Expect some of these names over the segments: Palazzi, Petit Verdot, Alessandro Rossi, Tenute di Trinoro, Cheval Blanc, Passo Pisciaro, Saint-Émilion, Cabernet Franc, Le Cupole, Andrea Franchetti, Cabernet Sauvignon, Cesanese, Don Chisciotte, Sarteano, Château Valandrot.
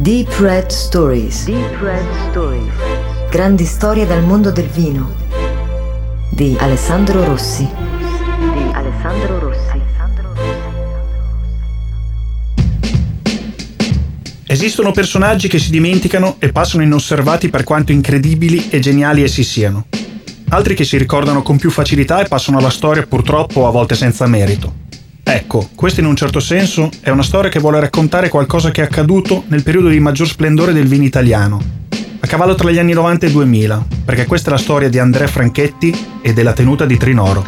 Deep Red Stories. Grandi storie dal mondo del vino di Alessandro Rossi. Esistono personaggi che si dimenticano e passano inosservati per quanto incredibili e geniali essi siano. Altri che si ricordano con più facilità e passano alla storia purtroppo a volte senza merito. Ecco, questa in un certo senso è una storia che vuole raccontare qualcosa che è accaduto nel periodo di maggior splendore del vino italiano, a cavallo tra gli anni 90 e 2000, perché questa è la storia di Andrea Franchetti e della tenuta di Trinoro.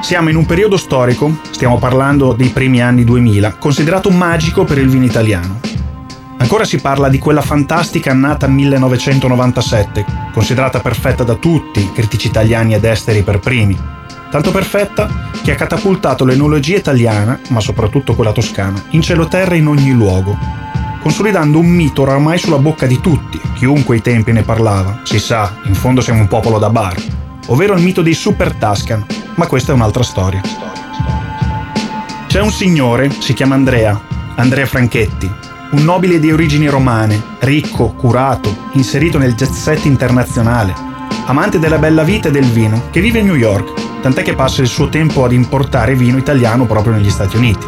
Siamo in un periodo storico, stiamo parlando dei primi anni 2000, considerato magico per il vino italiano. Ancora si parla di quella fantastica annata 1997, considerata perfetta da tutti, critici italiani ed esteri per primi, tanto perfetta che ha catapultato l'enologia italiana, ma soprattutto quella toscana, in cielo e terra in ogni luogo, consolidando un mito oramai sulla bocca di tutti, chiunque ai tempi ne parlava. Si sa, in fondo siamo un popolo da bar, ovvero il mito dei super Tuscan, ma questa è un'altra storia. C'è un signore, si chiama Andrea Franchetti, un nobile di origini romane, ricco, curato, inserito nel jet set internazionale, amante della bella vita e del vino, che vive a New York, tant'è che passa il suo tempo ad importare vino italiano proprio negli Stati Uniti.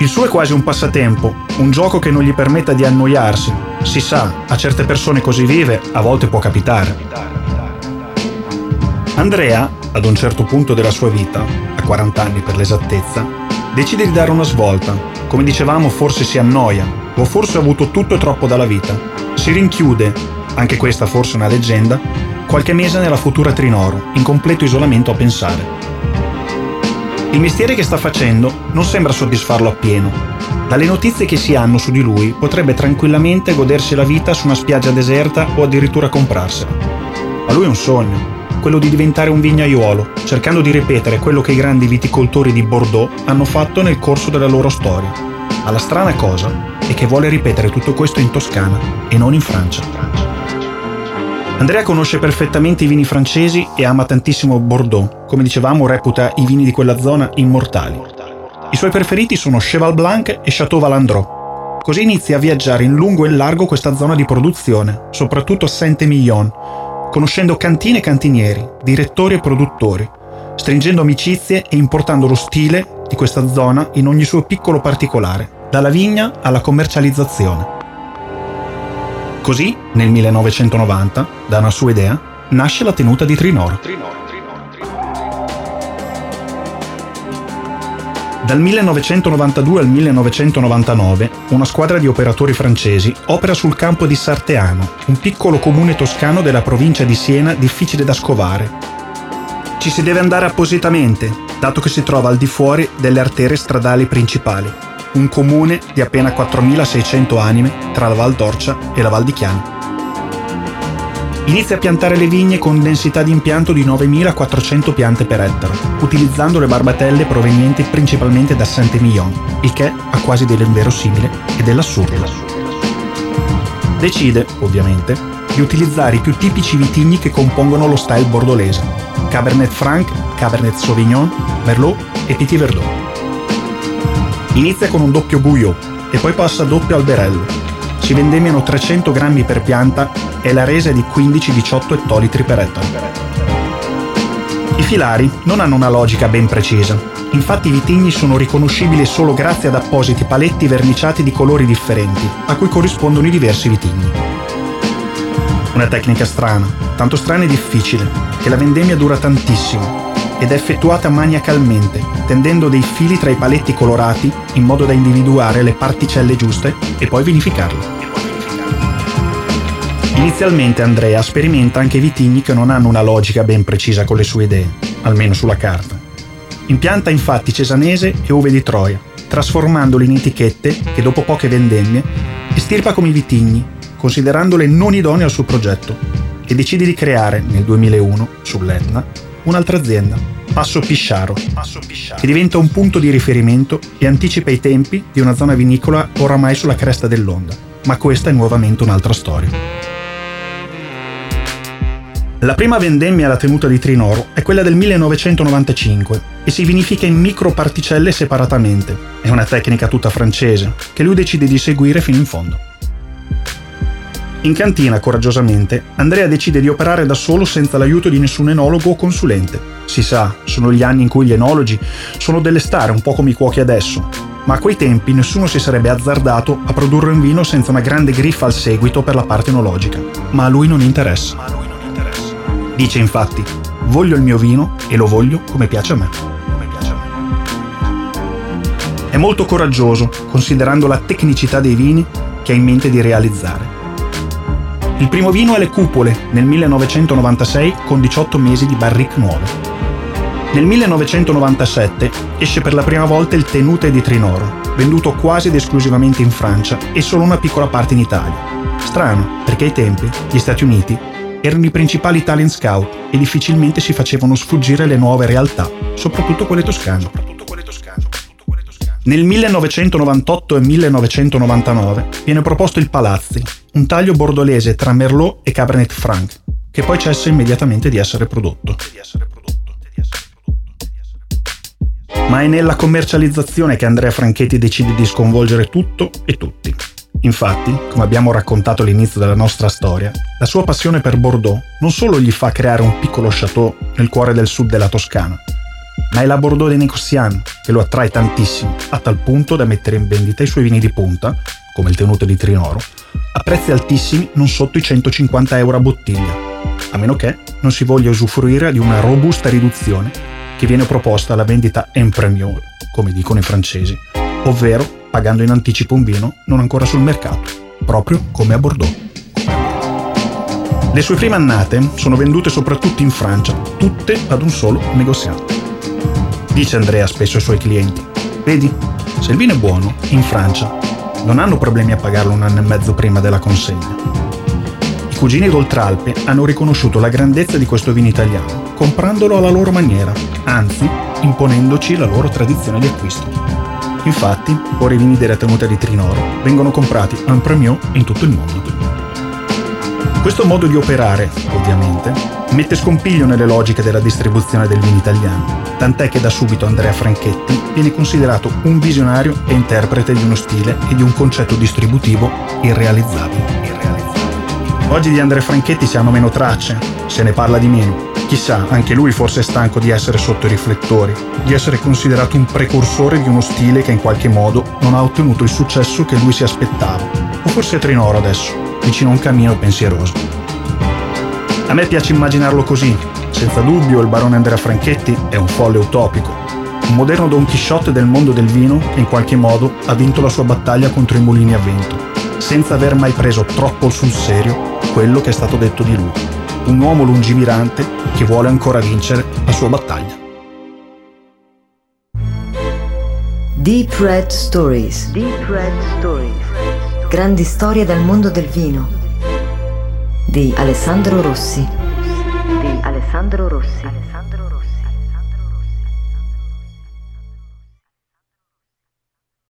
Il suo è quasi un passatempo, un gioco che non gli permetta di annoiarsi. Si sa, a certe persone così vive a volte può capitare. Andrea, ad un certo punto della sua vita, a 40 anni per l'esattezza, decide di dare una svolta. Come dicevamo, forse si annoia, o forse ha avuto tutto e troppo dalla vita. Si rinchiude, anche questa forse una leggenda, qualche mese nella futura Trinoro, in completo isolamento a pensare. Il mestiere che sta facendo non sembra soddisfarlo appieno. Dalle notizie che si hanno su di lui potrebbe tranquillamente godersi la vita su una spiaggia deserta o addirittura comprarsela. Ma lui ha un sogno, quello di diventare un vignaiuolo, cercando di ripetere quello che i grandi viticoltori di Bordeaux hanno fatto nel corso della loro storia. Ma la strana cosa è che vuole ripetere tutto questo in Toscana e non in Francia. Andrea conosce perfettamente i vini francesi e ama tantissimo Bordeaux. Come dicevamo, reputa i vini di quella zona immortali. I suoi preferiti sono Cheval Blanc e Château Valandrot. Così inizia a viaggiare in lungo e in largo questa zona di produzione, soprattutto a Saint-Émilion, conoscendo cantine e cantinieri, direttori e produttori, stringendo amicizie e importando lo stile di questa zona in ogni suo piccolo particolare, dalla vigna alla commercializzazione. Così, nel 1990, da una sua idea, nasce la tenuta di Trinoro. Dal 1992 al 1999, una squadra di operatori francesi opera sul campo di Sarteano, un piccolo comune toscano della provincia di Siena difficile da scovare. Ci si deve andare appositamente, dato che si trova al di fuori delle arterie stradali principali. Un comune di appena 4.600 anime tra la Val d'Orcia e la Val di Chiano. Inizia a piantare le vigne con densità di impianto di 9.400 piante per ettaro, utilizzando le barbatelle provenienti principalmente da Saint-Émilion, il che ha quasi dell'inverosimile e dell'assurdo. Decide, ovviamente, di utilizzare i più tipici vitigni che compongono lo style bordolese: Cabernet Franc, Cabernet Sauvignon, Merlot e Petit Verdot. Inizia con un doppio Gouillot e poi passa a doppio Alberello. Si vendemmiano 300 grammi per pianta e la resa è di 15-18 ettolitri per ettaro. I filari non hanno una logica ben precisa. Infatti i vitigni sono riconoscibili solo grazie ad appositi paletti verniciati di colori differenti, a cui corrispondono i diversi vitigni. Una tecnica strana, tanto strana e difficile, che la vendemmia dura tantissimo ed è effettuata maniacalmente, tendendo dei fili tra i paletti colorati in modo da individuare le particelle giuste e poi vinificarle. Inizialmente Andrea sperimenta anche vitigni che non hanno una logica ben precisa con le sue idee, almeno sulla carta. Impianta infatti cesanese e uve di Troia, trasformandoli in etichette che dopo poche vendemmie estirpa come i vitigni, considerandole non idonee al suo progetto, e decide di creare, nel 2001, sull'Etna, un'altra azienda, Passo Pisciaro, che diventa un punto di riferimento e anticipa i tempi di una zona vinicola oramai sulla cresta dell'onda. Ma questa è nuovamente un'altra storia. La prima vendemmia alla tenuta di Trinoro è quella del 1995 e si vinifica in microparticelle separatamente. È una tecnica tutta francese che lui decide di seguire fino in fondo. In cantina, coraggiosamente, Andrea decide di operare da solo senza l'aiuto di nessun enologo o consulente. Si sa, sono gli anni in cui gli enologi sono delle star, un po' come i cuochi adesso, ma a quei tempi nessuno si sarebbe azzardato a produrre un vino senza una grande griffa al seguito per la parte enologica. Ma a lui non interessa. Dice infatti: voglio il mio vino e lo voglio come piace a me. È molto coraggioso, considerando la tecnicità dei vini che ha in mente di realizzare. Il primo vino è Le Cupole, nel 1996, con 18 mesi di barrique nuove. Nel 1997 esce per la prima volta il Tenute di Trinoro, venduto quasi ed esclusivamente in Francia e solo una piccola parte in Italia. Strano, perché ai tempi gli Stati Uniti erano i principali talent scout e difficilmente si facevano sfuggire le nuove realtà, soprattutto quelle toscane. Nel 1998 e 1999 viene proposto il Palazzi, un taglio bordolese tra Merlot e Cabernet Franc, che poi cessa immediatamente di essere prodotto. Ma è nella commercializzazione che Andrea Franchetti decide di sconvolgere tutto e tutti. Infatti, come abbiamo raccontato all'inizio della nostra storia, la sua passione per Bordeaux non solo gli fa creare un piccolo château nel cuore del sud della Toscana, ma è la Bordeaux dei Necossian che lo attrae tantissimo, a tal punto da mettere in vendita i suoi vini di punta, come il Tenute di Trinoro, a prezzi altissimi, non sotto i 150 euro a bottiglia, a meno che non si voglia usufruire di una robusta riduzione che viene proposta alla vendita en premier, come dicono i francesi, ovvero pagando in anticipo un vino non ancora sul mercato, proprio come a Bordeaux. Le sue prime annate sono vendute soprattutto in Francia, tutte ad un solo negoziante. Dice Andrea spesso ai suoi clienti: vedi, se il vino è buono, in Francia non hanno problemi a pagarlo un anno e mezzo prima della consegna. I cugini d'Oltralpe hanno riconosciuto la grandezza di questo vino italiano, comprandolo alla loro maniera, anzi imponendoci la loro tradizione di acquisto. Infatti, ora i vini della tenuta di Trinoro vengono comprati en premier in tutto il mondo. Questo modo di operare, ovviamente, mette scompiglio nelle logiche della distribuzione del vino italiano, tant'è che da subito Andrea Franchetti viene considerato un visionario e interprete di uno stile e di un concetto distributivo irrealizzabile. Oggi di Andrea Franchetti si hanno meno tracce, se ne parla di meno. Chissà, anche lui forse è stanco di essere sotto i riflettori, di essere considerato un precursore di uno stile che in qualche modo non ha ottenuto il successo che lui si aspettava. O forse è Trinoro adesso, vicino a un cammino pensieroso. A me piace immaginarlo così. Senza dubbio il barone Andrea Franchetti è un folle utopico, un moderno Don Chisciotte del mondo del vino che in qualche modo ha vinto la sua battaglia contro i mulini a vento, senza aver mai preso troppo sul serio quello che è stato detto di lui. Un uomo lungimirante che vuole ancora vincere la sua battaglia. Deep Red Stories. Deep Red Stories. Grandi storie dal mondo del vino. Di Alessandro Rossi.